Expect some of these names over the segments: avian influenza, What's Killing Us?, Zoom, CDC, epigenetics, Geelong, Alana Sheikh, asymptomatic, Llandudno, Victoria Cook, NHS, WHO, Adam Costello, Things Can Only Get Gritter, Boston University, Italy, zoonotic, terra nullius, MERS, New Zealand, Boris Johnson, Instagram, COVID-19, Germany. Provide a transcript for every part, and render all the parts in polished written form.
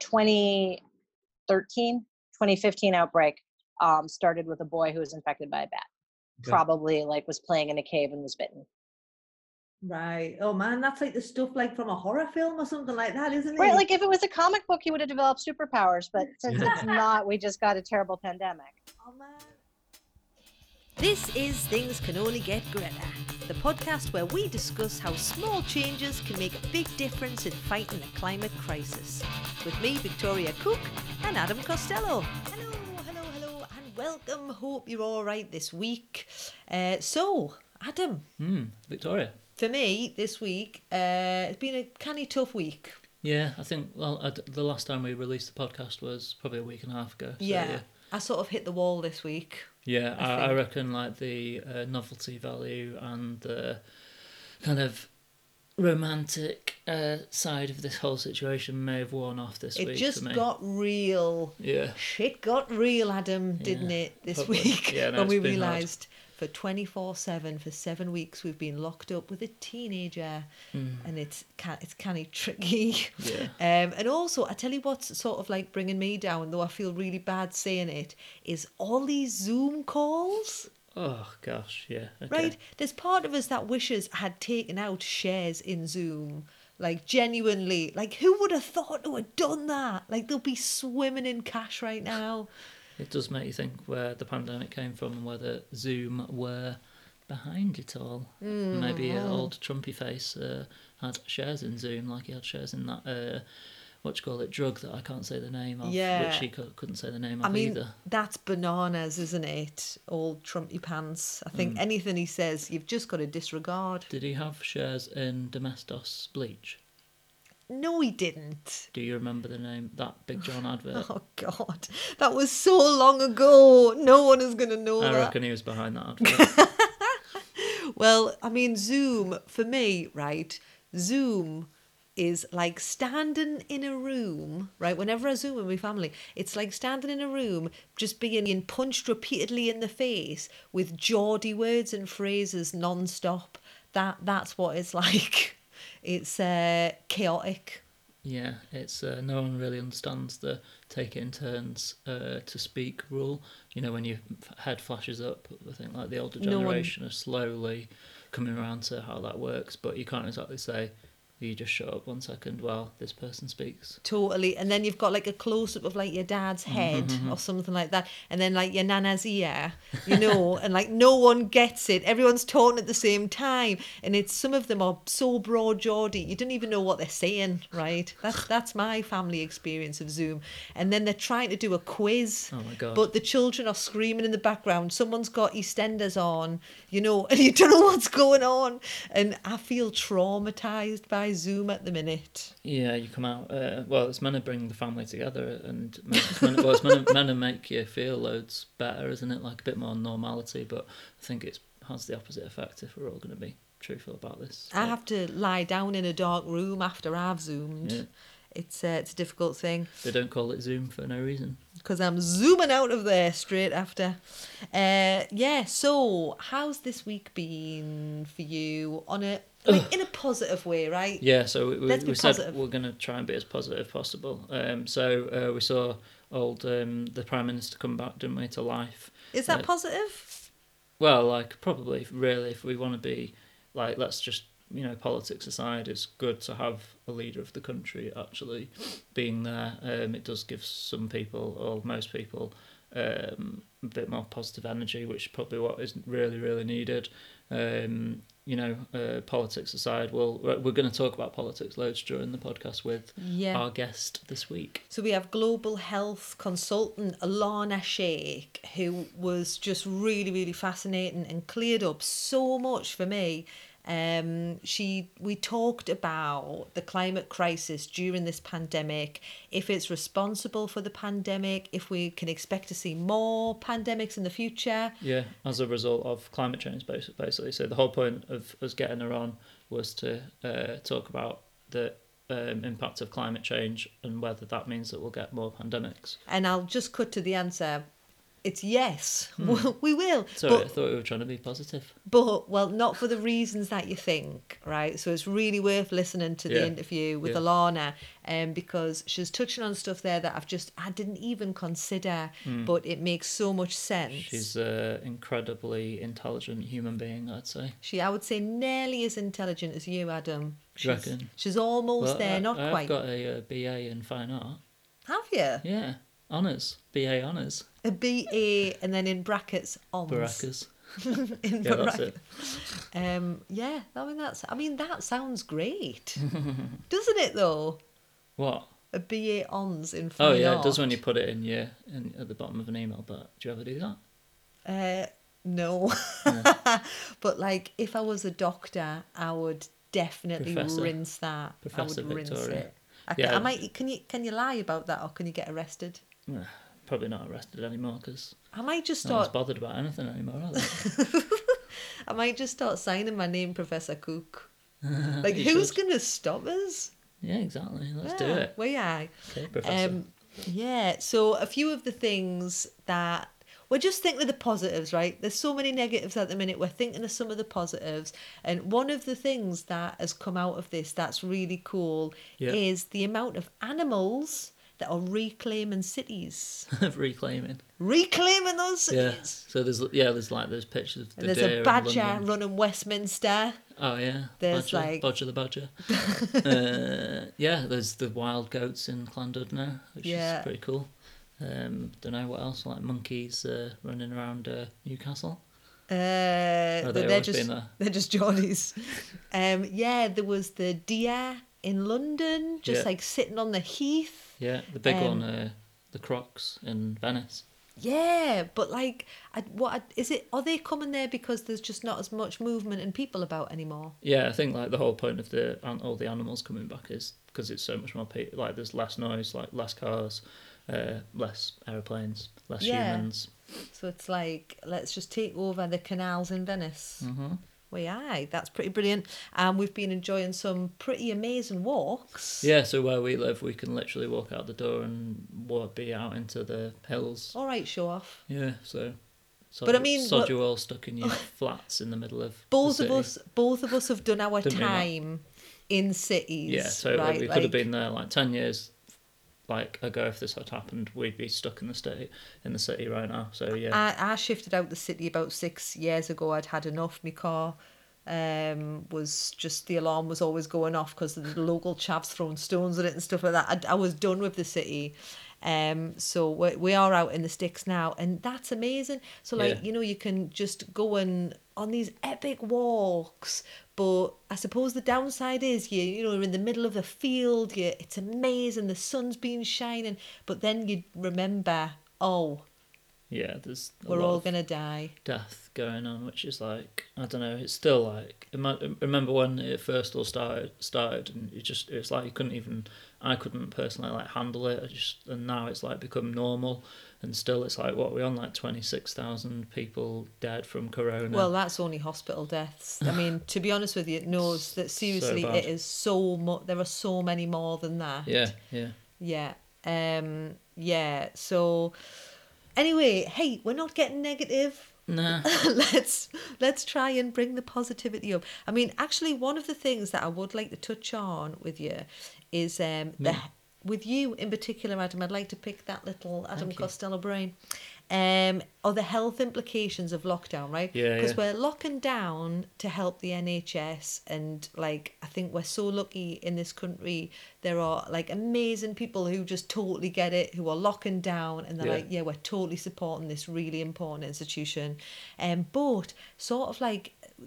2015 outbreak started with a boy who was infected by a bat. Okay. Probably like was playing in a cave and was bitten. Right. Oh man, that's like the stuff like from a horror film or something like that, isn't it? Right. Like if it was a comic book, he would have developed superpowers, but since it's not, we just got a terrible pandemic. Oh man. This is Things Can Only Get Gritter, the podcast where we discuss how small changes can make a big difference in fighting the climate crisis. With me, Victoria Cook, and Adam Costello. Hello, and welcome. Hope you're all right this week. Adam. Victoria. For me, this week, it's been a kind of tough week. Yeah, I think, well, the last time we released the podcast was probably a week and a half ago. So, yeah, I sort of hit the wall this week. Yeah, I reckon like the novelty value and the kind of romantic side of this whole situation may have worn off this week. It just got real. Yeah. Shit got real, Adam, didn't it, this week? Yeah, no, when we realised for 24/7, for 7 weeks, we've been locked up with a teenager and it's kind of tricky. Yeah. And also, I tell you what's sort of like bringing me down, though I feel really bad saying it, is all these Zoom calls. Oh, gosh, yeah. Okay. Right? There's part of us that wishes had taken out shares in Zoom. Like, genuinely. Like, who would have thought to have done that? Like, they'll be swimming in cash right now. It does make you think where the pandemic came from and whether Zoom were behind it all. Maybe old Trumpy face had shares in Zoom, like he had shares in that, drug that I can't say the name of, which he couldn't say the name of either. I mean, that's bananas, isn't it? Old Trumpy pants. I think anything he says, you've just got to disregard. Did he have shares in Domestos bleach? No, he didn't. Do you remember the name, that Big John advert? Oh, God. That was so long ago. No one is going to know that. I reckon he was behind that advert. Well, I mean, Zoom, for me, right, Zoom is like standing in a room, right? Whenever I Zoom with my family, it's like standing in a room, just being punched repeatedly in the face with Geordie words and phrases non-stop. That's what it's like. It's chaotic. Yeah, it's no one really understands the take it in turns to speak rule. You know, when your head flashes up, I think like the older generation are slowly coming around to how that works, but you can't exactly say, you just shut up 1 second while this person speaks. Totally. And then you've got like a close-up of like your dad's head or something like that. And then like your nana's ear, you know, and like no one gets it. Everyone's talking at the same time. And it's some of them are so broad-jawed, you don't even know what they're saying, right? That's my family experience of Zoom. And then they're trying to do a quiz. Oh, my God. But the children are screaming in the background. Someone's got EastEnders on, you know, and you don't know what's going on. And I feel traumatised by Zoom at the minute. Yeah, you come out. Well, it's meant to bring the family together, and it's meant to make you feel loads better, isn't it? Like a bit more normality. But I think it has the opposite effect if we're all going to be truthful about this. I have to lie down in a dark room after I've Zoomed. Yeah. It's a difficult thing. They don't call it Zoom for no reason. Because I'm zooming out of there straight after. So how's this week been for you on a in a positive way, right? Yeah, so we said we're going to try and be as positive as possible. So we saw old the Prime Minister come back, didn't we, to life. Is that positive? Well, like probably, really, if we want to be, like, let's just, you know, politics aside, it's good to have a leader of the country actually being there. It does give some people, or most people, a bit more positive energy, which is probably what is really, really needed. Politics aside, we're going to talk about politics loads during the podcast with our guest this week. So we have global health consultant Alana Sheikh, who was just really, really fascinating and cleared up so much for me. We talked about the climate crisis during this pandemic, if it's responsible for the pandemic, if we can expect to see more pandemics in the future. Yeah, as a result of climate change, basically. So the whole point of us getting her on was to talk about the impact of climate change and whether that means that we'll get more pandemics. And I'll just cut to the answer. It's yes. Well, we will. Sorry, I thought we were trying to be positive. But, well, not for the reasons that you think, right? So it's really worth listening to the interview with Alana, because she's touching on stuff there that I didn't even consider, but it makes so much sense. She's an incredibly intelligent human being, I'd say. I would say nearly as intelligent as you, Adam. She's almost there, not quite. I've got a BA in fine art. Have you? Yeah. Honours. BA honours. A BA and then in brackets, OMS. Baracas. In brackets. That's it. That sounds great. Doesn't it though? What? A BA OMS in fine art. Oh yeah, it does when you put it in at the bottom of an email, but do you ever do that? No. Yeah. But if I was a doctor, I would definitely rinse that. Professor Victoria. Rinse it. I might. Can you lie about that, or can you get arrested? Probably not arrested anymore, because I might just start. No one's bothered about anything anymore, are they? I might just start signing my name, Professor Cook. Who's going to stop us? Yeah, exactly. Let's do it. Well, yeah. Okay, Professor. So a few of the things that we're just thinking of the positives, right? There's so many negatives at the minute. We're thinking of some of the positives. And one of the things that has come out of this that's really cool is the amount of animals that are reclaiming cities. Reclaiming those cities. Yeah. So there's pictures of the deer. There's a badger running Westminster. Oh, yeah. There's Bodger the badger. There's the wild goats in Llandudno now, which is pretty cool. Don't know what else, monkeys running around Newcastle. They're just Johnnies. There was the deer in London, just sitting on the heath. Yeah, the big one, the crocs in Venice. Yeah, but are they coming there because there's just not as much movement and people about anymore? Yeah, I think the whole point of all the animals coming back is because it's so much more people. There's less noise, less cars. Less aeroplanes, less humans. So it's let's just take over the canals in Venice. Mm-hmm. Well, that's pretty brilliant. And we've been enjoying some pretty amazing walks. Yeah, so where we live, we can literally walk out the door and be out into the hills. All right, show off. Yeah, so... Sod you all stuck in your flats in the middle of Both of us have done our time in cities. Yeah, so right? We could have been there 10 years... ago, if this had happened, we'd be stuck in the city right now. So I shifted out the city about 6 years ago. I'd had enough. My car the alarm was always going off because the local chaps throwing stones at it and stuff like that. I was done with the city. So we are out in the sticks now, and that's amazing. So you can just go on these epic walks, but I suppose the downside is you're in the middle of a field, it's amazing, the sun's been shining, but then you remember, there's we're all gonna die. Death going on, which is I don't know. It's still remember when it first all started, and you couldn't even. I couldn't personally handle it. And now it's become normal, and still it's what we're on 26,000 people dead from corona. Well, that's only hospital deaths. I mean, to be honest with you, it knows that seriously so it is so much. There are so many more than that. Yeah. So. Anyway, hey, we're not getting negative. Nah. Let's try and bring the positivity up. I mean, actually, one of the things that I would like to touch on with you is with you in particular, Adam. I'd like to pick that little Adam Costello brain. Or the health implications of lockdown, right? Yeah. Because we're locking down to help the NHS, and I think we're so lucky in this country. There are amazing people who just totally get it, who are locking down, and they're we're totally supporting this really important institution. But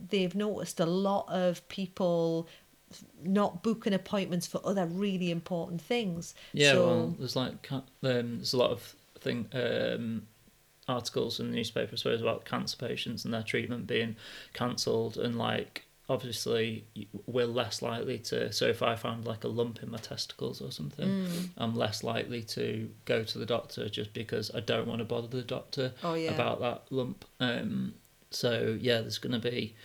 they've noticed a lot of people not booking appointments for other really important things. Yeah, so, there's a lot of things. Articles in the newspaper, I suppose, about cancer patients and their treatment being cancelled, and obviously we're less likely to, so if I found a lump in my testicles or something, I'm less likely to go to the doctor just because I don't want to bother the doctor about that lump. There's going to be,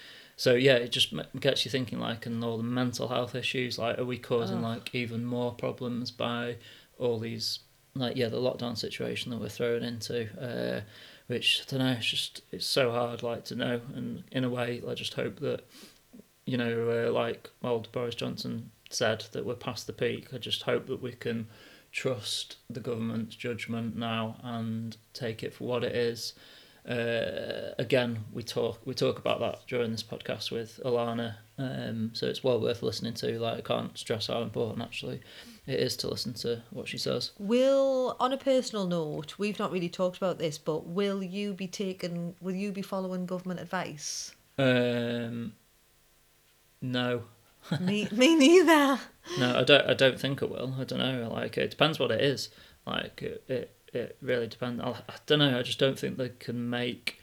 it just gets you thinking, and all the mental health issues, are we causing even more problems by all these the lockdown situation that we're thrown into, which, I don't know, it's just, it's so hard, like, to know. And in a way, I just hope that, you know, like old Boris Johnson said, that we're past the peak. I just hope that we can trust the government's judgment now and take it for what it is. Again, we talk about that during this podcast with Alana, so it's well worth listening to. Like, I can't stress how important actually it is to listen to what she says. Will, on a personal note, we've not really talked about this, but will you be following government advice? No. me neither. No, I don't think it will. I don't know. Like, it depends what it is. Like, it really depends. I don't know. I just don't think they can make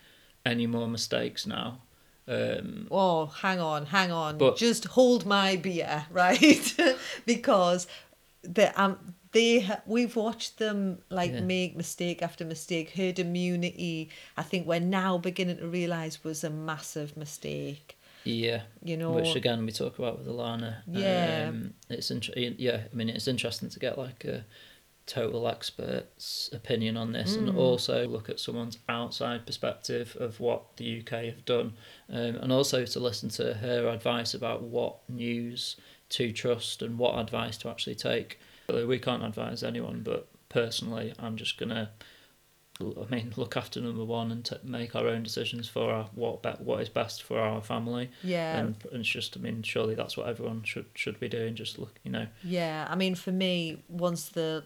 any more mistakes now. Oh, hang on. But, just hold my beer, right? Because we've watched them, like, make mistake after mistake. Herd immunity, I think we're now beginning to realise, was a massive mistake. Yeah, you know, which again we talk about with Alana. Yeah, it's yeah. I mean, it's interesting to get like a total expert's opinion on this, and also look at someone's outside perspective of what the UK have done, and also to listen to her advice about what news to trust and what advice to actually take. We can't advise anyone, but personally, I'm just gonna, I mean, look after number one and make our own decisions for what is best for our family. Yeah, and it's just, I mean, surely that's what everyone should be doing. Just look, you know. Yeah, I mean, for me, once the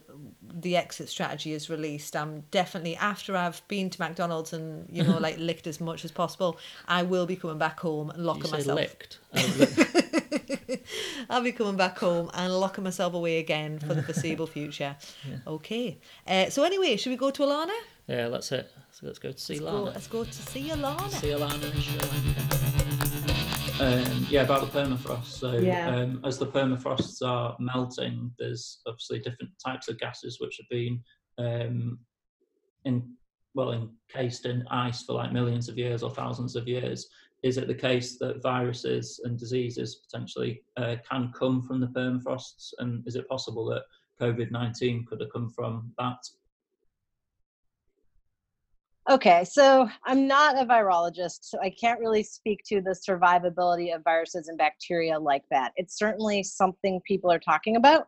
exit strategy is released, I'm definitely, after I've been to McDonald's and, you know, like, licked as much as possible, I will be coming back home and locking myself. Licked. I'll be coming back home and locking myself away again for the foreseeable future. Yeah. Okay. So anyway, should we go to Alana? Yeah, that's it. So let's go to see Alana. Let's go to see Alana. See Alana in Sri Lanka. Yeah, about the permafrost. So as the permafrosts are melting, there's obviously different types of gases which have been encased in ice for like millions of years or thousands of years. Is it the case that viruses and diseases potentially can come from the permafrosts? And is it possible that COVID-19 could have come from that? Okay, so I'm not a virologist, so I can't really speak to the survivability of viruses and bacteria like that. It's certainly something people are talking about,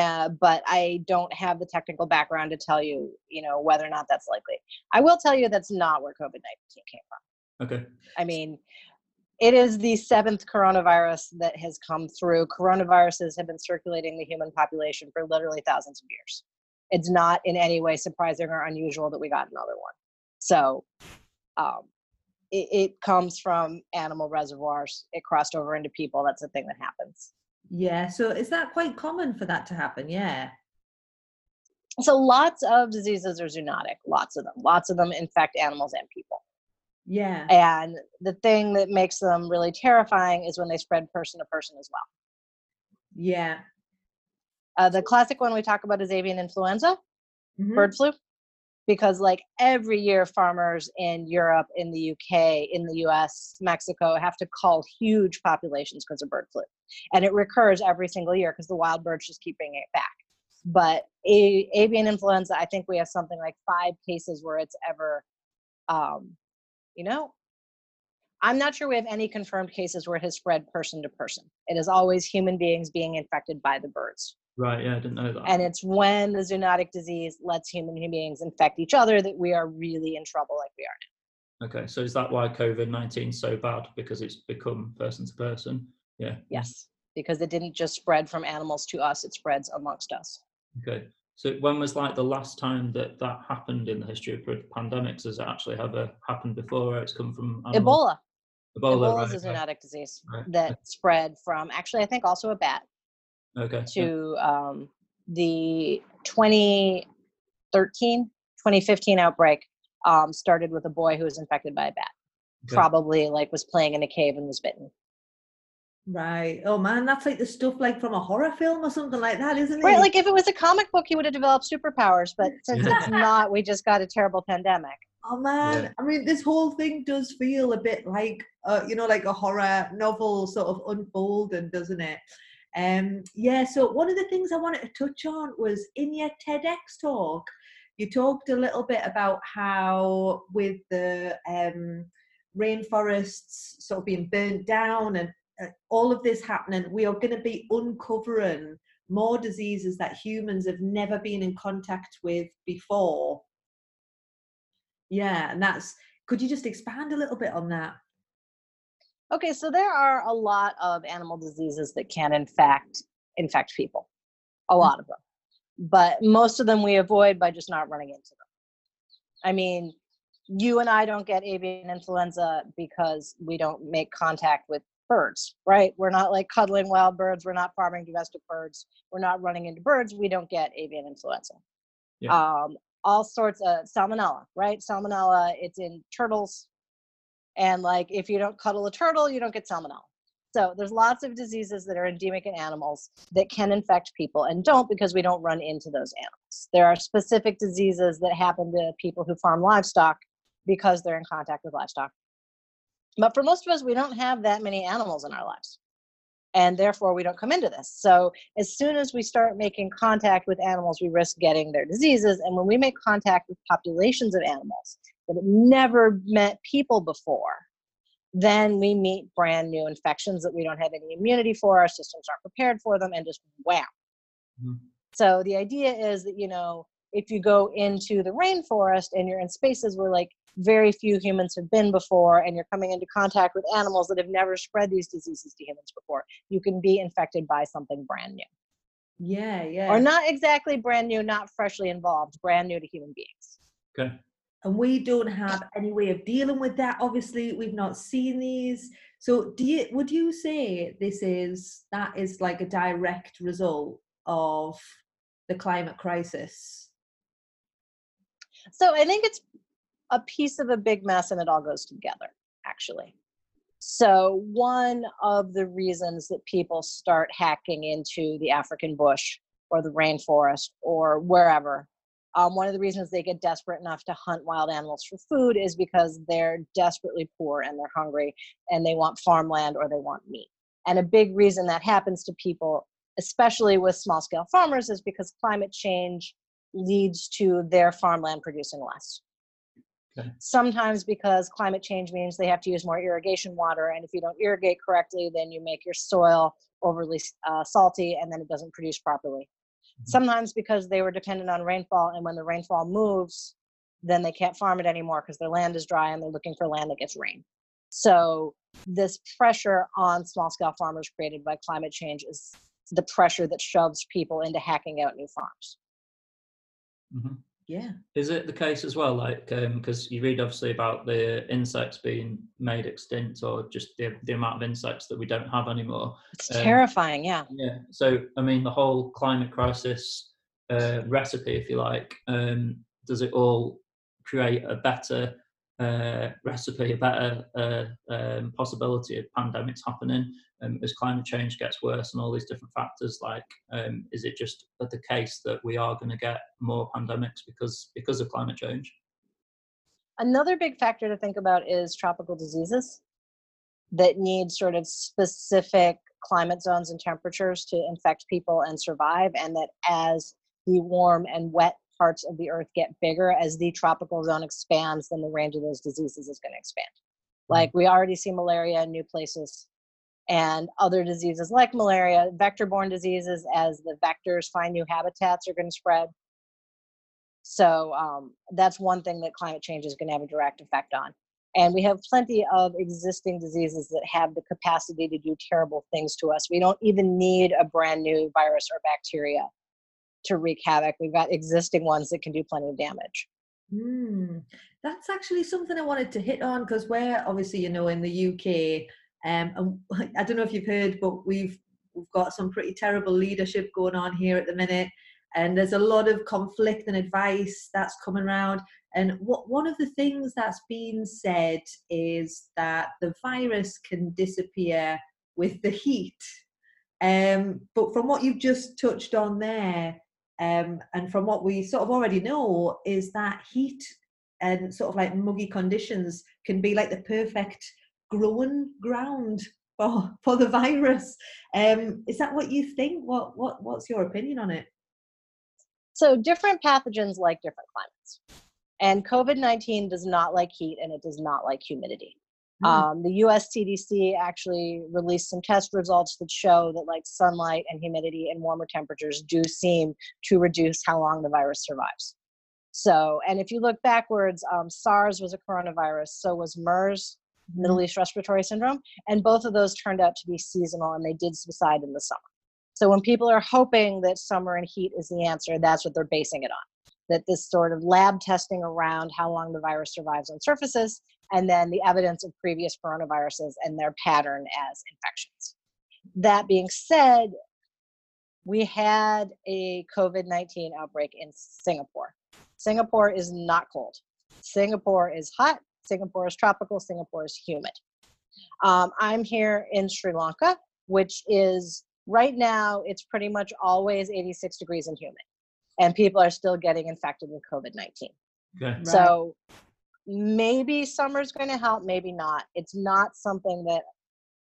but I don't have the technical background to tell you, you know, whether or not that's likely. I will tell you that's not where COVID-19 came from. Okay. I mean, it is the 7th coronavirus that has come through. Coronaviruses have been circulating the human population for literally thousands of years. It's not in any way surprising or unusual that we got another one. So it comes from animal reservoirs. It crossed over into people. That's a thing that happens. Yeah. So is that quite common for that to happen? Yeah. So lots of diseases are zoonotic. Lots of them. Lots of them infect animals and people. Yeah. And the thing that makes them really terrifying is when they spread person to person as well. Yeah. The classic one we talk about is avian influenza, bird flu. Because like every year, farmers in Europe, in the UK, in the US, Mexico have to cull huge populations because of bird flu. And it recurs every single year because the wild birds just keep bringing it back. But avian influenza, I think we have something like 5 cases where it's ever, you know, I'm not sure we have any confirmed cases where it has spread person to person. It is always human beings being infected by the birds. Right, yeah, I didn't know that. And it's when the zoonotic disease lets human beings infect each other that we are really in trouble like we are now. Okay, so is that why COVID-19 is so bad? Because it's become person to person? Yeah. Yes, because it didn't just spread from animals to us, it spreads amongst us. Okay, so when was like the last time that happened in the history of pandemics? Has it actually ever happened before? It's come from animals? Ebola right, is a zoonotic disease that spread from, actually, I think also a bat. Okay. To the 2015 outbreak started with a boy who was infected by a bat. Okay. Probably like was playing in a cave and was bitten. Right. Oh man, that's like the stuff like from a horror film or something like that, isn't it? Right. Like if it was a comic book, he would have developed superpowers, but since it's not, we just got a terrible pandemic. Oh man, yeah. I mean, this whole thing does feel a bit like, you know, like a horror novel sort of unfolding, doesn't it? So one of the things I wanted to touch on was in your TEDx talk, You talked a little bit about how with the rainforests sort of being burnt down and all of this happening, we are going to be uncovering more diseases that humans have never been in contact with before. Yeah, and that's, could you just expand a little bit on that? Okay, so there are a lot of animal diseases that can in fact infect people, a lot of them. But most of them we avoid by just not running into them. I mean, you and I don't get avian influenza because we don't make contact with birds, right? We're not like cuddling wild birds. We're not farming domestic birds. We're not running into birds. We don't get avian influenza. Yeah. All sorts of salmonella, right? Salmonella, it's in turtles. And like, if you don't cuddle a turtle, you don't get salmonella. So there's lots of diseases that are endemic in animals that can infect people and don't, because we don't run into those animals. There are specific diseases that happen to people who farm livestock because they're in contact with livestock. But for most of us, we don't have that many animals in our lives, and therefore we don't come into this. So as soon as we start making contact with animals, we risk getting their diseases. And when we make contact with populations of animals that have never met people before, then we meet brand new infections that we don't have any immunity for, our systems aren't prepared for them, and just wham. Mm-hmm. So the idea is that, you know, if you go into the rainforest and you're in spaces where like very few humans have been before, and you're coming into contact with animals that have never spread these diseases to humans before, you can be infected by something brand new. Yeah, yeah. Or not exactly brand new, not freshly involved, brand new to human beings. Okay. And we don't have any way of dealing with that. Obviously, we've not seen these. So do you, would you say this is, that is like a direct result of the climate crisis? So I think it's a piece of a big mess, and it all goes together, actually. So one of the reasons that people start hacking into the African bush or the rainforest or wherever, one of the reasons they get desperate enough to hunt wild animals for food is because they're desperately poor and they're hungry and they want farmland or they want meat. And a big reason that happens to people, especially with small-scale farmers, is because climate change leads to their farmland producing less. Okay. Sometimes because climate change means they have to use more irrigation water, and if you don't irrigate correctly, then you make your soil overly salty, and then it doesn't produce properly. Sometimes because they were dependent on rainfall, and when the rainfall moves, then they can't farm it anymore because their land is dry and they're looking for land that gets rain. So this pressure on small-scale farmers created by climate change is the pressure that shoves people into hacking out new farms. Mm-hmm. Yeah. Is it the case as well, like, because you read obviously about the insects being made extinct, or just the amount of insects that we don't have anymore? It's terrifying, yeah. Yeah. So, I mean, the whole climate crisis recipe, if you like, does it all create a better recipe, a better possibility of pandemics happening as climate change gets worse and all these different factors? Like, is it just the case that we are going to get more pandemics because of climate change? Another big factor to think about is tropical diseases that need sort of specific climate zones and temperatures to infect people and survive, and that as the warm and wet parts of the earth get bigger, as the tropical zone expands, then the range of those diseases is going to expand. Like, we already see malaria in new places, and other diseases like malaria, vector-borne diseases, as the vectors find new habitats, are going to spread. So that's one thing that climate change is going to have a direct effect on. And we have plenty of existing diseases that have the capacity to do terrible things to us. We don't even need a brand new virus or bacteria to wreak havoc. We've got existing ones that can do plenty of damage. That's actually something I wanted to hit on, because we're obviously, you know, in the UK, and I don't know if you've heard, but we've got some pretty terrible leadership going on here at the minute, and there's a lot of conflict and advice that's coming around. And one of the things that's been said is that the virus can disappear with the heat. But from what you've just touched on there, and from what we sort of already know, is that heat and sort of like muggy conditions can be like the perfect growing ground for the virus. Is that what you think? What's your opinion on it? So different pathogens like different climates. And COVID-19 does not like heat and it does not like humidity. The US CDC actually released some test results that show that like sunlight and humidity and warmer temperatures do seem to reduce how long the virus survives. So, and if you look backwards, SARS was a coronavirus, so was MERS, Middle East Respiratory Syndrome, and both of those turned out to be seasonal and they did subside in the summer. So when people are hoping that summer and heat is the answer, that's what they're basing it on, that this sort of lab testing around how long the virus survives on surfaces and then the evidence of previous coronaviruses and their pattern as infections. That being said, we had a COVID-19 outbreak in Singapore. Singapore is not cold. Singapore is hot. Singapore is tropical. Singapore is humid. I'm here in Sri Lanka, which is right now, it's pretty much always 86 degrees and humid. And people are still getting infected with COVID-19. Okay. Right. So maybe summer's going to help, maybe not. It's not something that,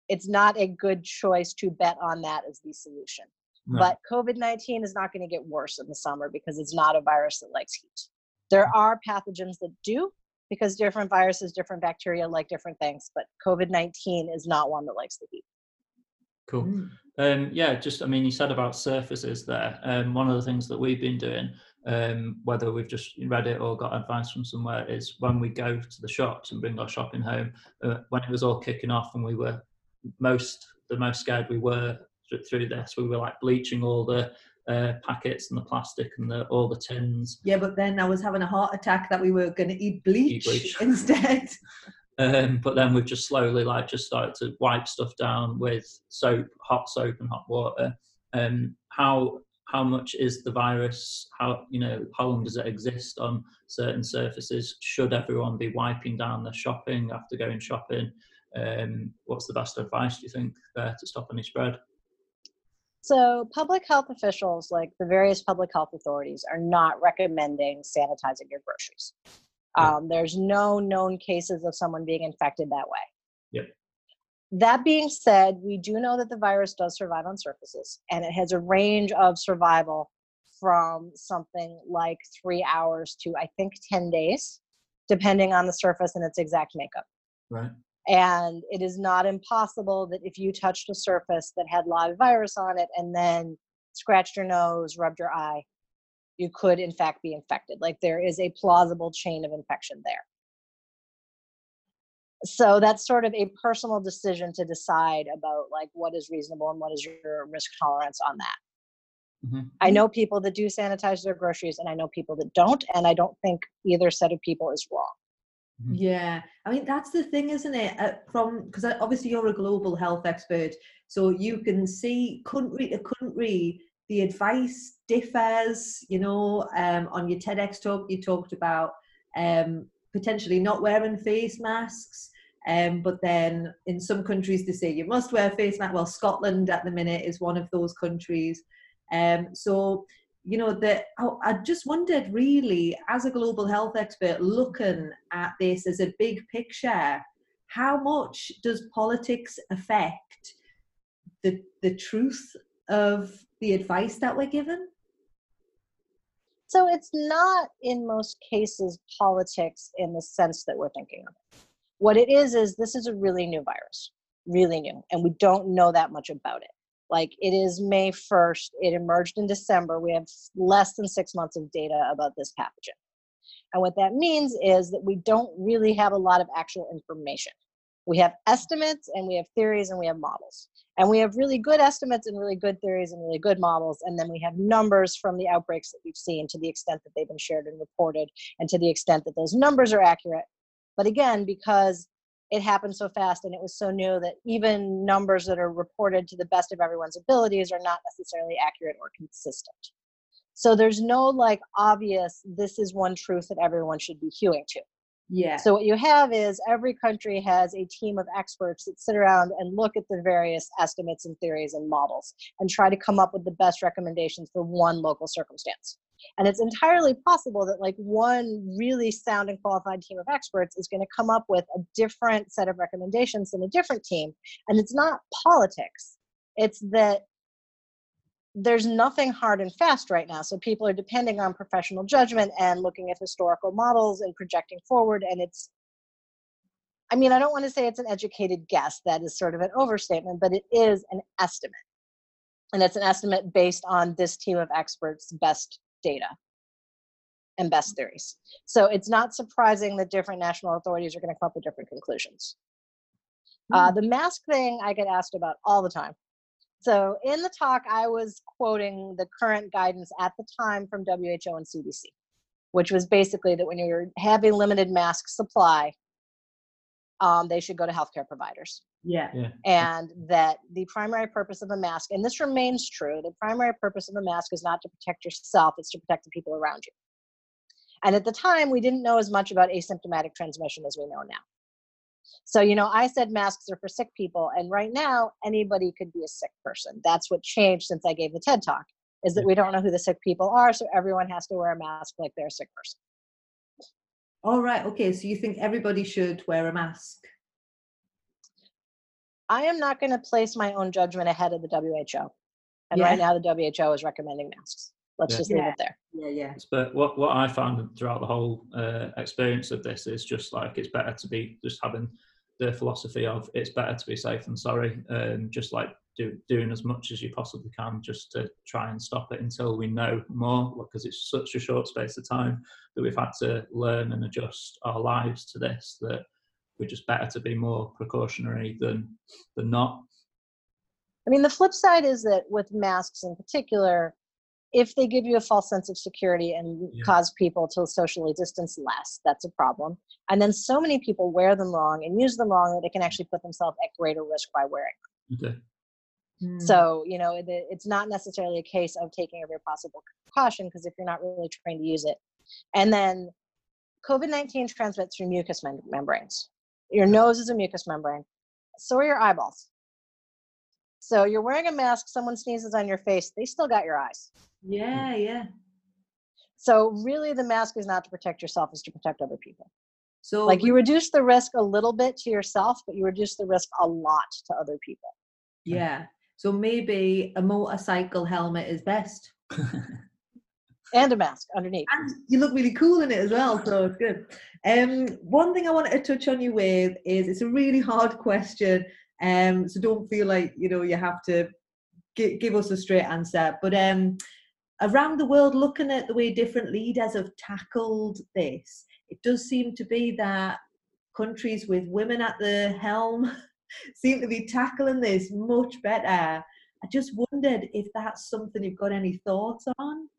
it's not a good choice to bet on that as the solution. No. But COVID-19 is not going to get worse in the summer because it's not a virus that likes heat. There are pathogens that do because different viruses, different bacteria like different things, but COVID-19 is not one that likes the heat. Cool. Yeah, just, I mean, you said about surfaces there. One of the things that we've been doing, whether we've just read it or got advice from somewhere, is when we go to the shops and bring our shopping home, when it was all kicking off and we were the most scared we were through this, we were like bleaching all the packets and the plastic and all the tins. Yeah, but then I was having a heart attack that we were going to eat bleach instead. But then we've just slowly like just started to wipe stuff down with soap and hot water. How much is the virus? How long does it exist on certain surfaces? Should everyone be wiping down their shopping after going shopping? What's the best advice, do you think, there to stop any spread? So public health officials, like the various public health authorities, are not recommending sanitizing your groceries. There's no known cases of someone being infected that way. Yep. That being said, we do know that the virus does survive on surfaces, and it has a range of survival from something like 3 hours to, I think, 10 days, depending on the surface and its exact makeup. Right. And it is not impossible that if you touched a surface that had live virus on it and then scratched your nose, rubbed your eye, you could, in fact, be infected. Like, there is a plausible chain of infection there. So that's sort of a personal decision to decide about, like, what is reasonable and what is your risk tolerance on that. Mm-hmm. I know people that do sanitize their groceries, and I know people that don't, and I don't think either set of people is wrong. Mm-hmm. Yeah, I mean, that's the thing, isn't it? Because obviously you're a global health expert, so you can see country the advice differs, on your TEDx talk, you talked about potentially not wearing face masks, but then in some countries they say you must wear face mask. Well, Scotland at the minute is one of those countries. I just wondered really, as a global health expert looking at this as a big picture, how much does politics affect the truth of the advice that we're given? So it's not, in most cases, politics in the sense that we're thinking of it. What it is this is a really new virus, really new, and we don't know that much about it. Like, it is May 1st, it emerged in December, we have less than 6 months of data about this pathogen. And what that means is that we don't really have a lot of actual information. We have estimates, and we have theories, and we have models. And we have really good estimates and really good theories and really good models. And then we have numbers from the outbreaks that we've seen to the extent that they've been shared and reported and to the extent that those numbers are accurate. But again, because it happened so fast and it was so new that even numbers that are reported to the best of everyone's abilities are not necessarily accurate or consistent. So there's no like obvious, this is one truth that everyone should be hewing to. Yeah. So what you have is every country has a team of experts that sit around and look at the various estimates and theories and models and try to come up with the best recommendations for one local circumstance. And it's entirely possible that like one really sound and qualified team of experts is going to come up with a different set of recommendations than a different team. And it's not politics. It's that there's nothing hard and fast right now. So people are depending on professional judgment and looking at historical models and projecting forward. And it's, I mean, I don't want to say it's an educated guess. That is sort of an overstatement, but it is an estimate. And it's an estimate based on this team of experts' best data and best theories. So it's not surprising that different national authorities are going to come up with different conclusions. The mask thing I get asked about all the time. So in the talk, I was quoting the current guidance at the time from WHO and CDC, which was basically that when you're having limited mask supply, they should go to healthcare providers. Yeah. And that the primary purpose of a mask, and this remains true, the primary purpose of a mask is not to protect yourself, it's to protect the people around you. And at the time, we didn't know as much about asymptomatic transmission as we know now. So, you know, I said masks are for sick people, and right now, anybody could be a sick person. That's what changed since I gave the TED Talk, is that we don't know who the sick people are, so everyone has to wear a mask like they're a sick person. All right, okay, so you think everybody should wear a mask? I am not going to place my own judgment ahead of the WHO, and right now the WHO is recommending masks. Let's just leave it there. But what I found throughout the whole experience of this is just like it's better to be just having the philosophy of it's better to be safe than sorry, and just like doing as much as you possibly can just to try and stop it until we know more, because it's such a short space of time that we've had to learn and adjust our lives to this, that we're just better to be more precautionary than not. I mean, the flip side is that with masks in particular, if they give you a false sense of security and cause people to socially distance less, that's a problem. And then so many people wear them wrong and use them wrong that they can actually put themselves at greater risk by wearing them. So, you know, it's not necessarily a case of taking every possible precaution, because if you're not really trained to use it. And then COVID-19 transmits through mucous membranes. Your nose is a mucous membrane. So are your eyeballs. So you're wearing a mask, someone sneezes on your face, they still got your eyes. Yeah. So really the mask is not to protect yourself, it's to protect other people. So like you reduce the risk a little bit to yourself, but you reduce the risk a lot to other people. Yeah. So maybe a motorcycle helmet is best. And a mask underneath. And you look really cool in it as well, so it's good. One thing I wanted to touch on you with is it's a really hard question. So don't feel like, you know, you have to give us a straight answer. But around the world, looking at the way different leaders have tackled this, it does seem to be that countries with women at the helm seem to be tackling this much better. I just wondered if that's something you've got any thoughts on?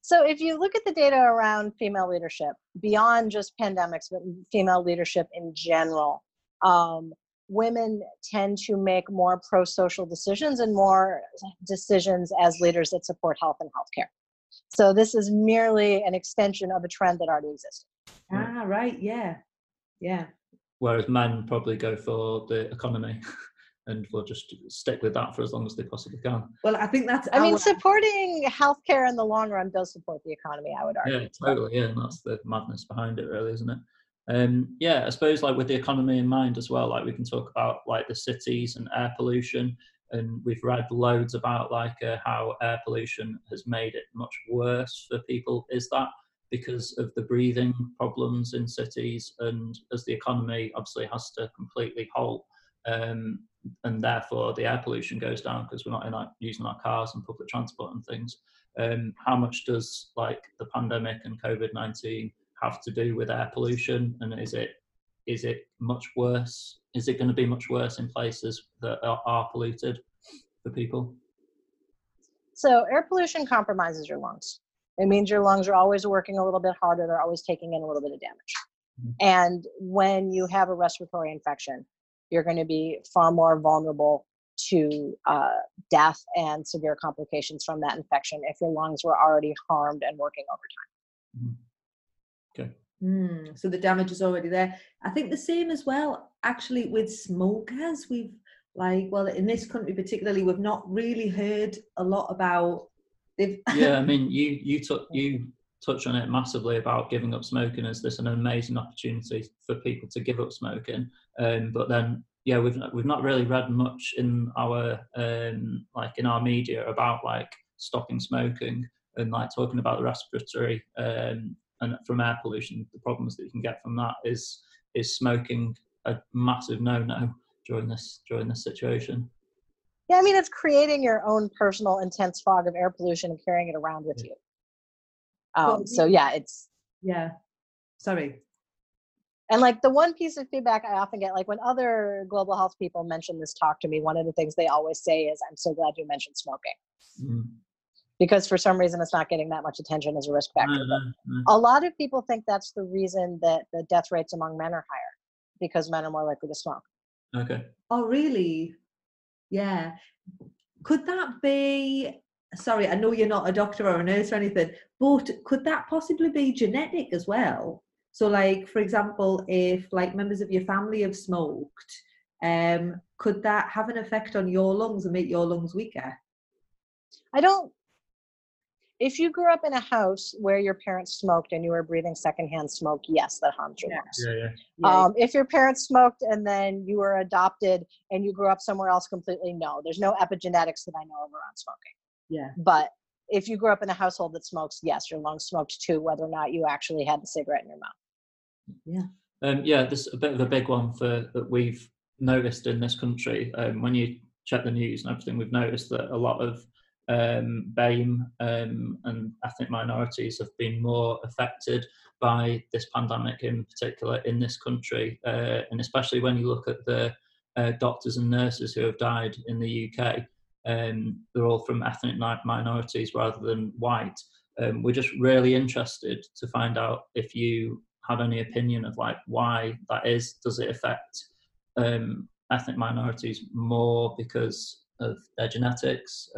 So if you look at the data around female leadership, beyond just pandemics, but female leadership in general, women tend to make more pro-social decisions and more decisions as leaders that support health and healthcare. So this is merely an extension of a trend that already existed. Whereas men probably go for the economy and will just stick with that for as long as they possibly can. Well, I think that's... I mean, supporting healthcare in the long run does support the economy, I would argue. Yeah, totally, yeah. And that's the madness behind it, really, isn't it? I suppose like with the economy in mind as well, like we can talk about like the cities and air pollution, and we've read loads about like how air pollution has made it much worse for people. Is that because of the breathing problems in cities, and as the economy obviously has to completely halt, and therefore the air pollution goes down because we're not using our cars and public transport and things. How much does like the pandemic and COVID-19 have to do with air pollution, and is it much worse? Is it going to be much worse in places that are polluted for people? So air pollution compromises your lungs. It means your lungs are always working a little bit harder. They're always taking in a little bit of damage. And when you have a respiratory infection, you're going to be far more vulnerable to death and severe complications from that infection if your lungs were already harmed and working over time. So the damage is already there. I think the same as well, actually, with smokers. We've in this country particularly, we've not really heard a lot about. Yeah, I mean, you touch on it massively about giving up smoking. Is this an amazing opportunity for people to give up smoking? But then yeah, we've not really read much in our in our media about stopping smoking and talking about the respiratory and from air pollution. The problems that you can get from that is smoking a massive no-no during this situation. Yeah, I mean, it's creating your own personal intense fog of air pollution and carrying it around with you. So yeah, it's... Yeah, sorry. And the one piece of feedback I often get, when other global health people mention this talk to me, one of the things they always say is, I'm so glad you mentioned smoking. Mm. Because for some reason, it's not getting that much attention as a risk factor. But a lot of people think that's the reason that the death rates among men are higher, because men are more likely to smoke. Okay. Oh, really? Yeah. Could that be... Sorry, I know you're not a doctor or a nurse or anything, but could that possibly be genetic as well? So, for example, if members of your family have smoked, could that have an effect on your lungs and make your lungs weaker? If you grew up in a house where your parents smoked and you were breathing secondhand smoke, yes, that harms your lungs. If your parents smoked and then you were adopted and you grew up somewhere else completely, no. There's no epigenetics that I know of around smoking. Yeah. But if you grew up in a household that smokes, yes, your lungs smoked too, whether or not you actually had the cigarette in your mouth. Yeah. This is a bit of a big one that we've noticed in this country. When you check the news and everything, we've noticed that a lot of BAME and ethnic minorities have been more affected by this pandemic, in particular in this country. And especially when you look at the doctors and nurses who have died in the UK. They're all from ethnic minorities rather than white. We're just really interested to find out if you had any opinion of why that is. Does it affect ethnic minorities more because of their genetics,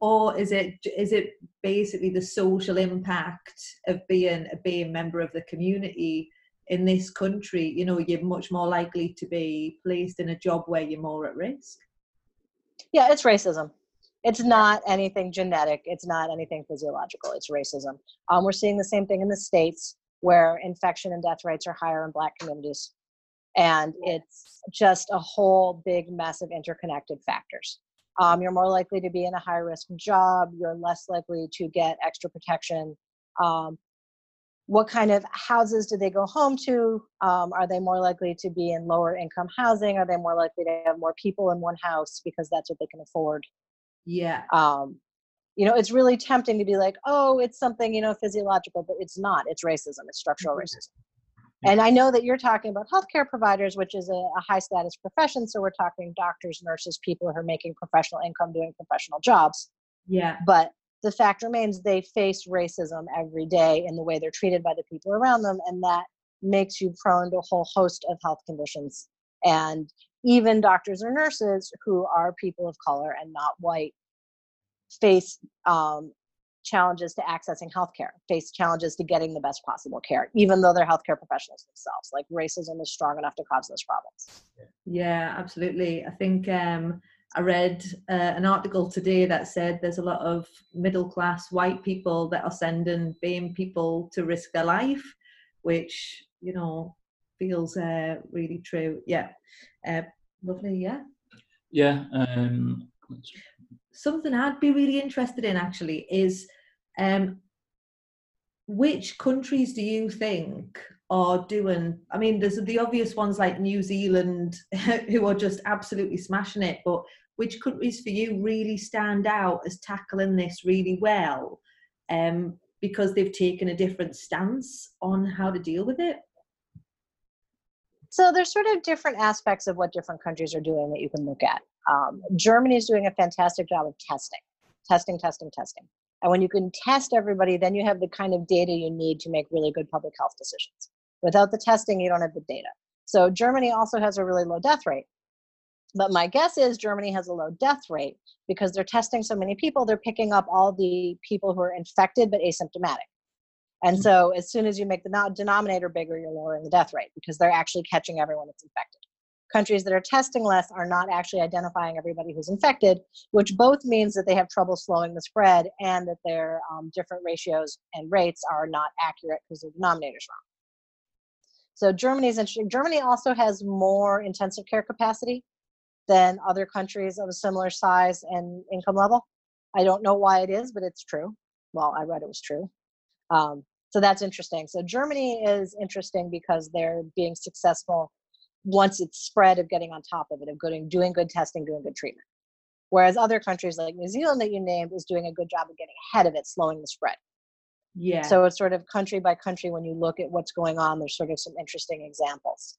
or is it basically the social impact of being a member of the community in this country? You know, you're much more likely to be placed in a job where you're more at risk. Yeah, it's racism. It's not anything genetic. It's not anything physiological. It's racism. We're seeing the same thing in the States, where infection and death rates are higher in Black communities. And it's just a whole big mess of interconnected factors. You're more likely to be in a high-risk job. You're less likely to get extra protection. What kind of houses do they go home to? Are they more likely to be in lower income housing? Are they more likely to have more people in one house because that's what they can afford? Yeah. It's really tempting to be oh, it's something, physiological, but it's not. It's racism. It's structural racism. And I know that you're talking about healthcare providers, which is a high status profession. So we're talking doctors, nurses, people who are making professional income, doing professional jobs. Yeah. But the fact remains they face racism every day in the way they're treated by the people around them, and that makes you prone to a whole host of health conditions. And even doctors or nurses who are people of color and not white face challenges to accessing healthcare, face challenges to getting the best possible care, even though they're healthcare professionals themselves. Racism is strong enough to cause those problems. Yeah, absolutely. I think I read an article today that said there's a lot of middle-class white people that are sending BAME people to risk their life, which, feels really true. Yeah. Lovely, yeah? Yeah. Something I'd be really interested in, actually, is which countries do you think are doing, I mean, there's the obvious ones like New Zealand who are just absolutely smashing it, but which countries for you really stand out as tackling this really well because they've taken a different stance on how to deal with it? So there's sort of different aspects of what different countries are doing that you can look at. Germany is doing a fantastic job of testing. And when you can test everybody, then you have the kind of data you need to make really good public health decisions. Without the testing, you don't have the data. So Germany also has a really low death rate. But my guess is Germany has a low death rate because they're testing so many people, they're picking up all the people who are infected but asymptomatic. And so as soon as you make the denominator bigger, you're lowering the death rate because they're actually catching everyone that's infected. Countries that are testing less are not actually identifying everybody who's infected, which both means that they have trouble slowing the spread and that their different ratios and rates are not accurate because the denominator's wrong. So Germany is interesting. Germany also has more intensive care capacity than other countries of a similar size and income level. I don't know why it is, but it's true. Well, I read it was true. So that's interesting. So Germany is interesting because they're being successful once it's spread of getting on top of it, of doing good testing, doing good treatment. Whereas other countries like New Zealand that you named is doing a good job of getting ahead of it, slowing the spread. Yeah. So it's sort of country by country when you look at what's going on, there's sort of some interesting examples.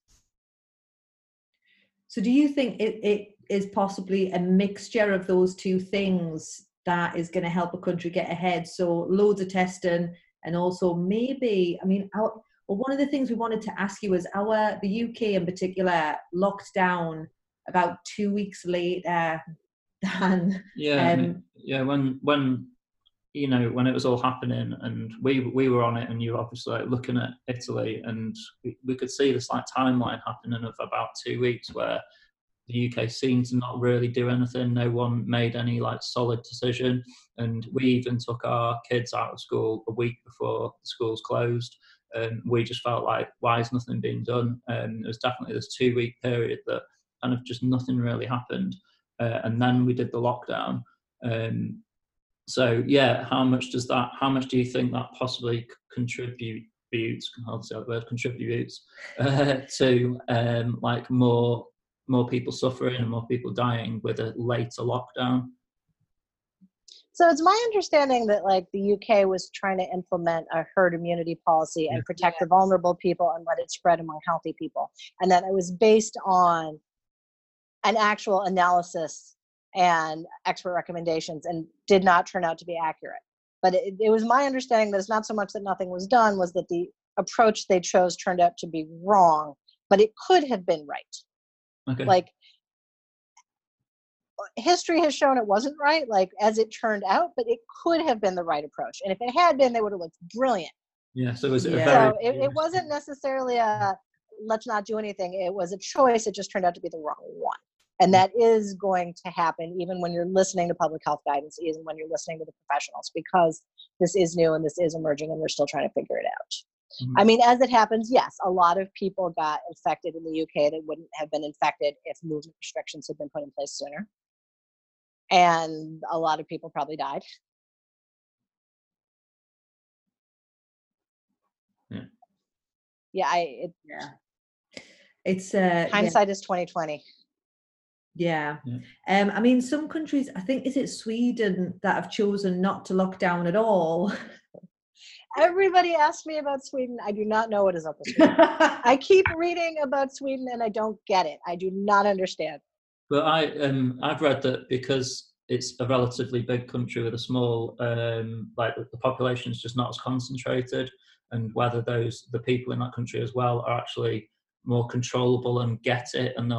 So do you think it is possibly a mixture of those two things that is going to help a country get ahead? So loads of testing and also maybe, I mean, well, one of the things we wanted to ask you is the UK in particular locked down about 2 weeks later than... Yeah, when it was all happening and we were on it, and you were obviously like looking at Italy, and we could see this like timeline happening of about 2 weeks where the UK seemed to not really do anything. No one made any like solid decision, and we even took our kids out of school a week before the schools closed, and we just felt like, why is nothing being done? And it was definitely this 2 week period that kind of just nothing really happened, and then we did the lockdown. So yeah, how much do you think that possibly contributes to like more people suffering and more people dying with a later lockdown? So it's my understanding that like the UK was trying to implement a herd immunity policy and protect the vulnerable people and let it spread among healthy people. And that it was based on an actual analysis and expert recommendations, and did not turn out to be accurate. But it was my understanding that it's not so much that nothing was done, was that the approach they chose turned out to be wrong, but it could have been right. Okay. Like history has shown it wasn't right, like as it turned out, but it could have been the right approach. And if it had been, they would have looked brilliant. Yeah, so was it it wasn't necessarily a let's not do anything. It was a choice. It just turned out to be the wrong one. And that is going to happen even when you're listening to public health guidance, even when you're listening to the professionals, because this is new and this is emerging and we're still trying to figure it out. Mm-hmm. I mean, as it happens, yes, a lot of people got infected in the UK that wouldn't have been infected if movement restrictions had been put in place sooner. And a lot of people probably died. Yeah. It's hindsight is 20/20. Yeah. I mean, some countries, I think, is it Sweden that have chosen not to lock down at all? Everybody asks me about Sweden. I do not know what is up with Sweden. I keep reading about Sweden and I don't get it. I do not understand. But I've read that because it's a relatively big country with a small, like the population is just not as concentrated, and whether the people in that country as well are actually more controllable and get it, and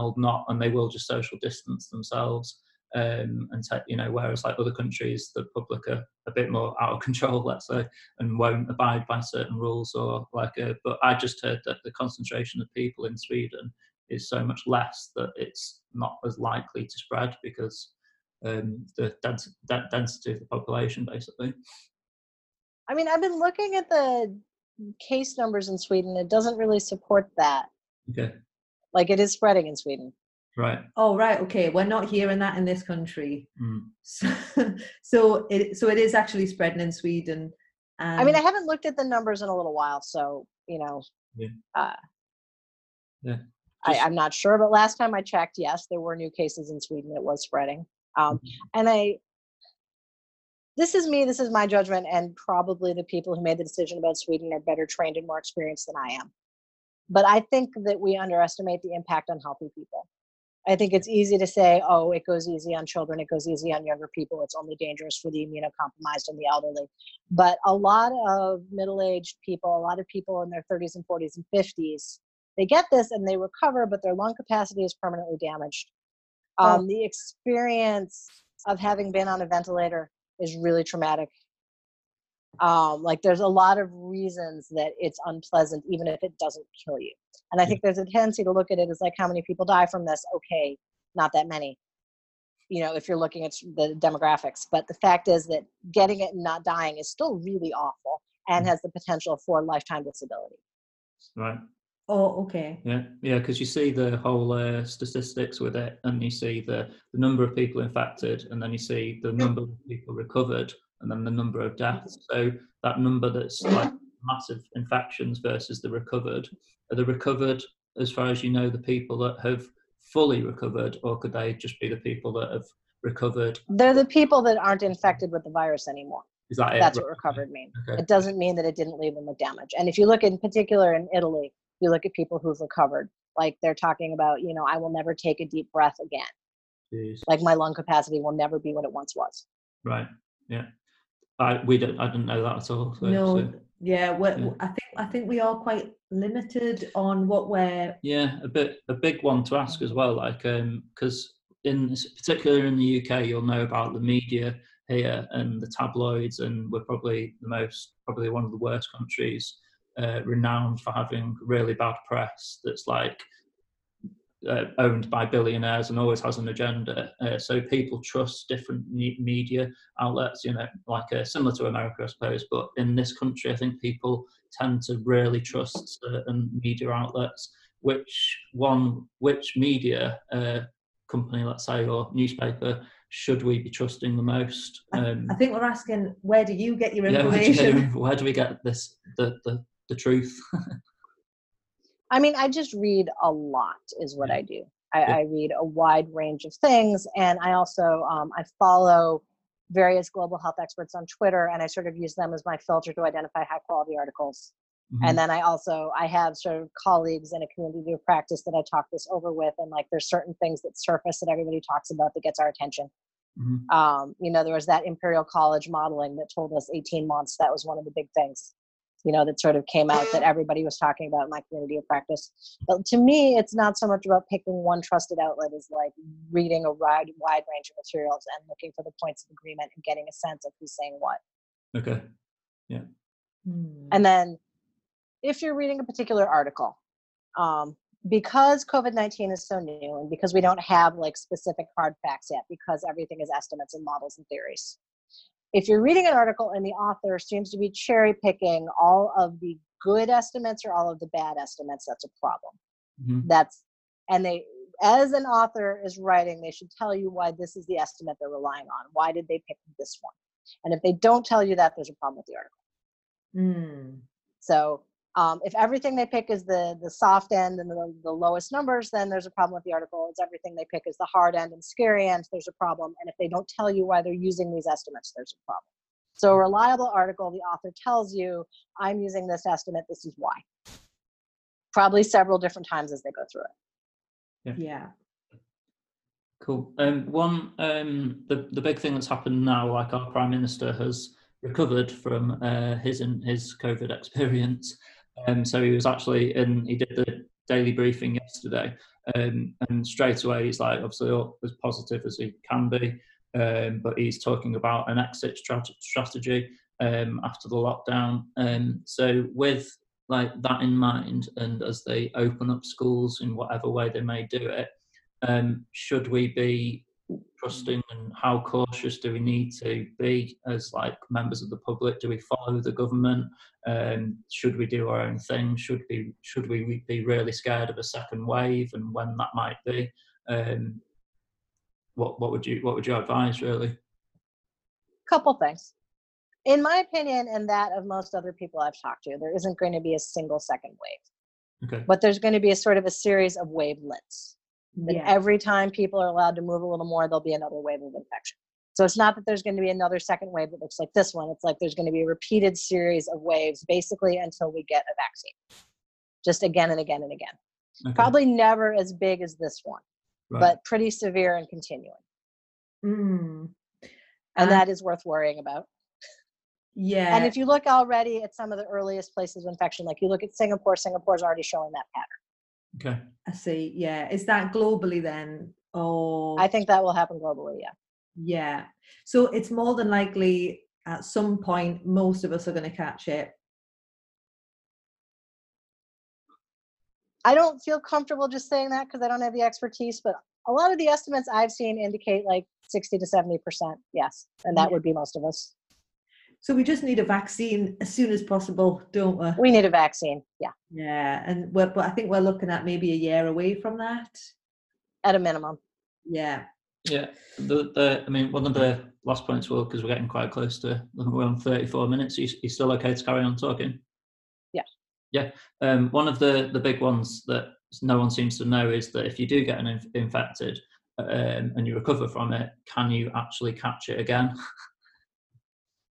they will just social distance themselves, whereas like other countries, the public are a bit more out of control, let's say, and won't abide by certain rules but I just heard that the concentration of people in Sweden is so much less that it's not as likely to spread because the density of the population, basically. I mean, I've been looking at the case numbers in Sweden. It doesn't really support that. Okay. Like it is spreading in Sweden. Right. Oh, right. Okay. We're not hearing that in this country. Mm. So it is actually spreading in Sweden. I mean, I haven't looked at the numbers in a little while, so, you know, I'm not sure, but last time I checked, yes, there were new cases in Sweden. It was spreading. And this is my judgment, and probably the people who made the decision about Sweden are better trained and more experienced than I am. But I think that we underestimate the impact on healthy people. I think it's easy to say, oh, it goes easy on children, it goes easy on younger people, it's only dangerous for the immunocompromised and the elderly. But a lot of middle-aged people, a lot of people in their 30s and 40s and 50s, they get this and they recover, but their lung capacity is permanently damaged. The experience of having been on a ventilator is really traumatic. Like there's a lot of reasons that it's unpleasant, even if it doesn't kill you. And I think there's a tendency to look at it as like, how many people die from this? Okay, not that many, if you're looking at the demographics. But the fact is that getting it and not dying is still really awful and has the potential for lifetime disability. Right. Oh, okay. Yeah, yeah, because you see the whole statistics with it, and you see the number of people infected, and then you see the number of people recovered, and then the number of deaths. So that number that's like massive infections versus the recovered. Are the recovered, as far as you know, the people that have fully recovered, or could they just be the people that have recovered? They're the people that aren't infected with the virus anymore. Is that it? That's what recovered means. Okay. It doesn't mean that it didn't leave them with damage. And if you look in particular in Italy, you look at people who've recovered, like they're talking about, you know, I will never take a deep breath again. Jeez. Like my lung capacity will never be what it once was. Right. Yeah. I didn't know that at all. So, no. So, yeah, yeah. I think we are quite limited on what we're. Yeah. A big one to ask as well. Like, cause in particular in the UK, you'll know about the media here and the tabloids, and we're probably probably one of the worst countries. Renowned for having really bad press that's like owned by billionaires and always has an agenda. So people trust different media outlets, you know, like similar to America, I suppose. But in this country, I think people tend to really trust certain media outlets. Which media company, let's say, or newspaper should we be trusting the most? I think we're asking, where do you get your information? Yeah, where do we get this? The truth. I mean, I just read a lot is what I do. I read a wide range of things. And I also, I follow various global health experts on Twitter, and I sort of use them as my filter to identify high quality articles. Mm-hmm. And then I also, I have sort of colleagues in a community of practice that I talk this over with. And like, there's certain things that surface that everybody talks about that gets our attention. Mm-hmm. You know, there was that Imperial College modeling that told us 18 months. That was one of the big things, you know, that sort of came out that everybody was talking about in my community of practice. But to me, it's not so much about picking one trusted outlet as like reading a wide range of materials and looking for the points of agreement and getting a sense of who's saying what. Okay. Yeah. And then if you're reading a particular article, because COVID-19 is so new and because we don't have like specific hard facts yet, because everything is estimates and models and theories, if you're reading an article and the author seems to be cherry picking all of the good estimates or all of the bad estimates, that's a problem. Mm-hmm. And they, as an author is writing, they should tell you why this is the estimate they're relying on. Why did they pick this one? And if they don't tell you that, there's a problem with the article. Mm. So if everything they pick is the soft end and the lowest numbers, then there's a problem with the article. If everything they pick is the hard end and scary end, there's a problem. And if they don't tell you why they're using these estimates, there's a problem. So a reliable article, the author tells you, I'm using this estimate, this is why. Probably several different times as they go through it. Yeah. Cool. The big thing that's happened now, like our Prime Minister has recovered from his COVID experience. So he was actually he did the daily briefing yesterday, and straight away he's like obviously as positive as he can be, but he's talking about an exit strategy after the lockdown. So with like that in mind, and as they open up schools in whatever way they may do it, should we be trusting, and how cautious do we need to be as like members of the public? Do we follow the government? Should we do our own thing? Should we be really scared of a second wave, and when that might be? What would you advise, really? Couple things. In my opinion, and that of most other people I've talked to, there isn't going to be a single second wave. Okay. But there's going to be a sort of a series of wavelets. That every time people are allowed to move a little more, there'll be another wave of infection. So it's not that there's going to be another second wave that looks like this one. It's like there's going to be a repeated series of waves, basically until we get a vaccine. Just again and again and again. Okay. Probably never as big as this one, right, but pretty severe and continuing. Mm. And that is worth worrying about. Yeah. And if you look already at some of the earliest places of infection, like you look at Singapore, Singapore's already showing that pattern. Okay. I see. Yeah. Is that globally then? Or I think that will happen globally. Yeah. Yeah. So it's more than likely at some point, most of us are going to catch it. I don't feel comfortable just saying that because I don't have the expertise, but a lot of the estimates I've seen indicate like 60 to 70%. Yes. And that would be most of us. So we just need a vaccine as soon as possible, don't we? We need a vaccine, yeah. Yeah, and but I think we're looking at maybe a year away from that. At a minimum. Yeah. Yeah. I mean, one of the last points, well, because we're getting quite close to, we're on 34 minutes. You're still okay to carry on talking? Yeah. Yeah. One of the big ones that no one seems to know is that if you do get infected and you recover from it, can you actually catch it again?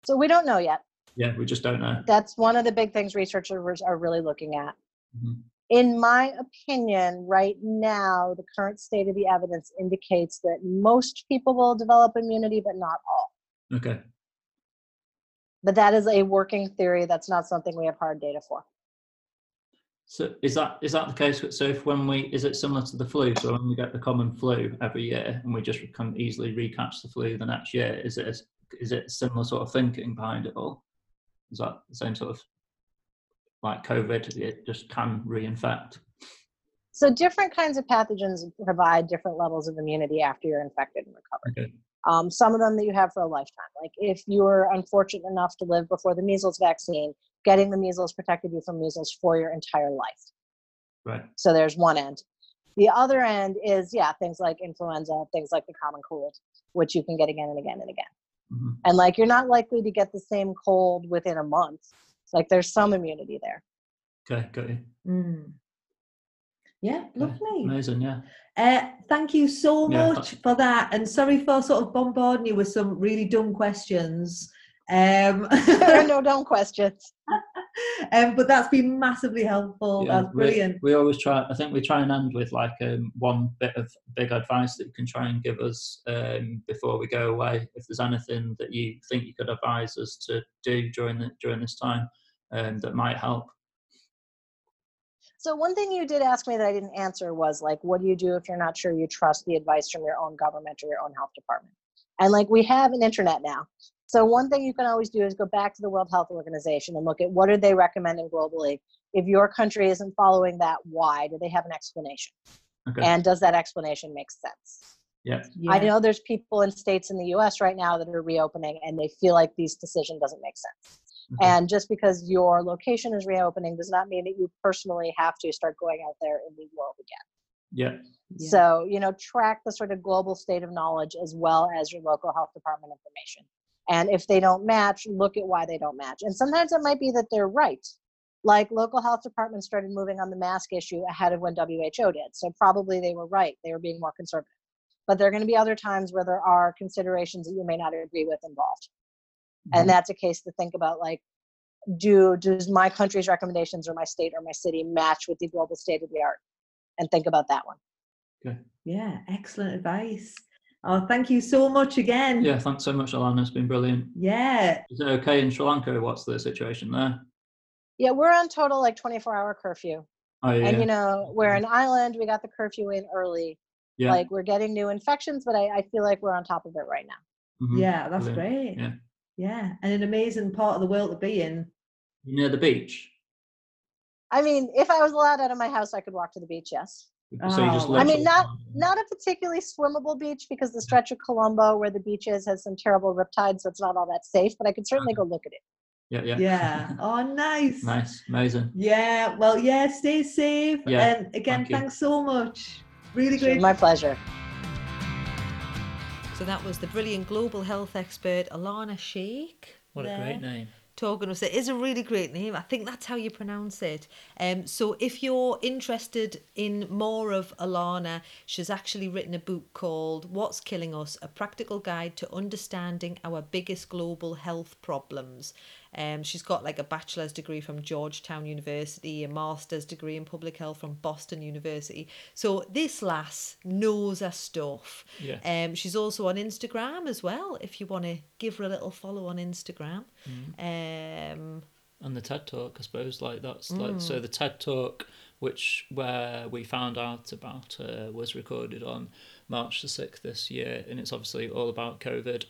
So we don't know yet. Yeah, we just don't know. That's one of the big things researchers are really looking at. Mm-hmm. In my opinion, right now, the current state of the evidence indicates that most people will develop immunity, but not all. Okay. But that is a working theory. That's not something we have hard data for. So is that the case? So is it similar to the flu? So when we get the common flu every year and we just can easily recatch the flu the next year, is it similar sort of thinking behind it all? Is that the same sort of, like COVID, it just can reinfect? So different kinds of pathogens provide different levels of immunity after you're infected and recovered. Okay. Some of them that you have for a lifetime. Like if you were unfortunate enough to live before the measles vaccine, getting the measles protected you from measles for your entire life. Right. So there's one end. The other end is, yeah, things like influenza, things like the common cold, which you can get again and again and again. Mm-hmm. And like you're not likely to get the same cold within a month. Like there's some immunity there. Okay, got you. Mm. Yeah, lovely. Yeah, amazing, yeah. Thank you so much for that. And sorry for sort of bombarding you with some really dumb questions. There are no dumb questions. But that's been massively helpful. Yeah, that's brilliant. We always try, I think we try and end with like one bit of big advice that you can try and give us before we go away. If there's anything that you think you could advise us to do during this time that might help. So one thing you did ask me that I didn't answer was like, what do you do if you're not sure you trust the advice from your own government or your own health department? And like we have an internet now. So one thing you can always do is go back to the World Health Organization and look at what are they recommending globally. If your country isn't following that, why? Do they have an explanation? Okay. And does that explanation make sense? Yeah. Yeah. I know there's people in states in the US right now that are reopening and they feel like this decision doesn't make sense. Okay. And just because your location is reopening does not mean that you personally have to start going out there in the world again. Yeah. Yeah. So, you know, track the sort of global state of knowledge as well as your local health department information. And if they don't match, look at why they don't match. And sometimes it might be that they're right. Like local health departments started moving on the mask issue ahead of when WHO did. So probably they were right. They were being more conservative. But there are going to be other times where there are considerations that you may not agree with involved. Mm-hmm. And that's a case to think about, like, does my country's recommendations or my state or my city match with the global state of the art? And think about that one. Okay. Yeah, excellent advice. Oh, thank you so much again. Yeah, thanks so much, Alana. It's been brilliant. Yeah. Is it okay in Sri Lanka? What's the situation there? Yeah, we're on total like 24-hour curfew. Oh, yeah. And, you know, we're an island. We got the curfew in early. Yeah. Like, we're getting new infections, but I feel like we're on top of it right now. Mm-hmm. Yeah, that's brilliant. Great. Yeah. Yeah, and an amazing part of the world to be in. You near the beach? I mean, if I was allowed out of my house, I could walk to the beach, yes. So you just not a particularly swimmable beach because the stretch of Colombo where the beach is has some terrible riptides, so it's not all that safe, but I could certainly go look at it. Yeah. Oh, nice. Nice, amazing. Yeah, well, yeah, stay safe. Yeah. And again, thanks so much. Really great. My pleasure. So that was the brilliant global health expert, Alana Sheikh. What a great name. Talking us. It is a really great name. I think that's how you pronounce it. So if you're interested in more of Alana, she's actually written a book called What's Killing Us? A Practical Guide to Understanding Our Biggest Global Health Problems. She's got like a bachelor's degree from Georgetown University, a master's degree in public health from Boston University. So this lass knows her stuff. Yeah. She's also on Instagram as well, if you want to give her a little follow on Instagram. Mm. And the TED Talk, I suppose, like that's like, so the TED Talk, where we found out about her, was recorded on March the 6th this year. And it's obviously all about COVID.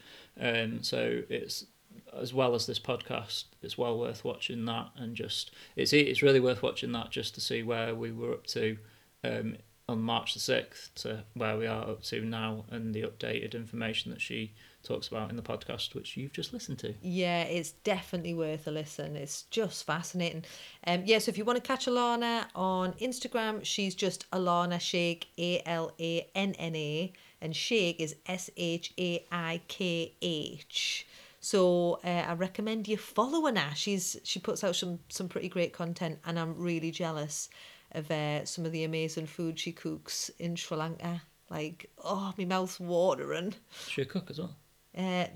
So it's, as well as this podcast, it's well worth watching that, and just it's really worth watching that just to see where we were up to on March the 6th to where we are up to now, and the updated information that she talks about in the podcast, which you've just listened to. Yeah, it's definitely worth a listen. It's just fascinating. Yeah, so if you want to catch Alana on Instagram, she's just Alana Sheikh, A-L-A-N-N-A, and Sheikh is S-H-A-I-K-H. So I recommend you follow her now. She puts out some pretty great content, and I'm really jealous of some of the amazing food she cooks in Sri Lanka. Like, oh, my mouth's watering. Does she cook as well?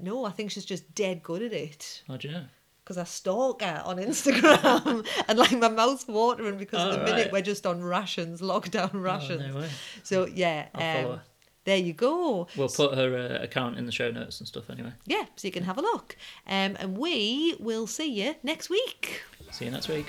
No, I think she's just dead good at it. How do you know? Because I stalk her on Instagram and like my mouth's watering because at the minute we're just on rations, lockdown rations. Oh, no way. So yeah, I'll follow her. There you go. We'll put her account in the show notes and stuff anyway. Yeah, so you can have a look. And we will see you next week. See you next week.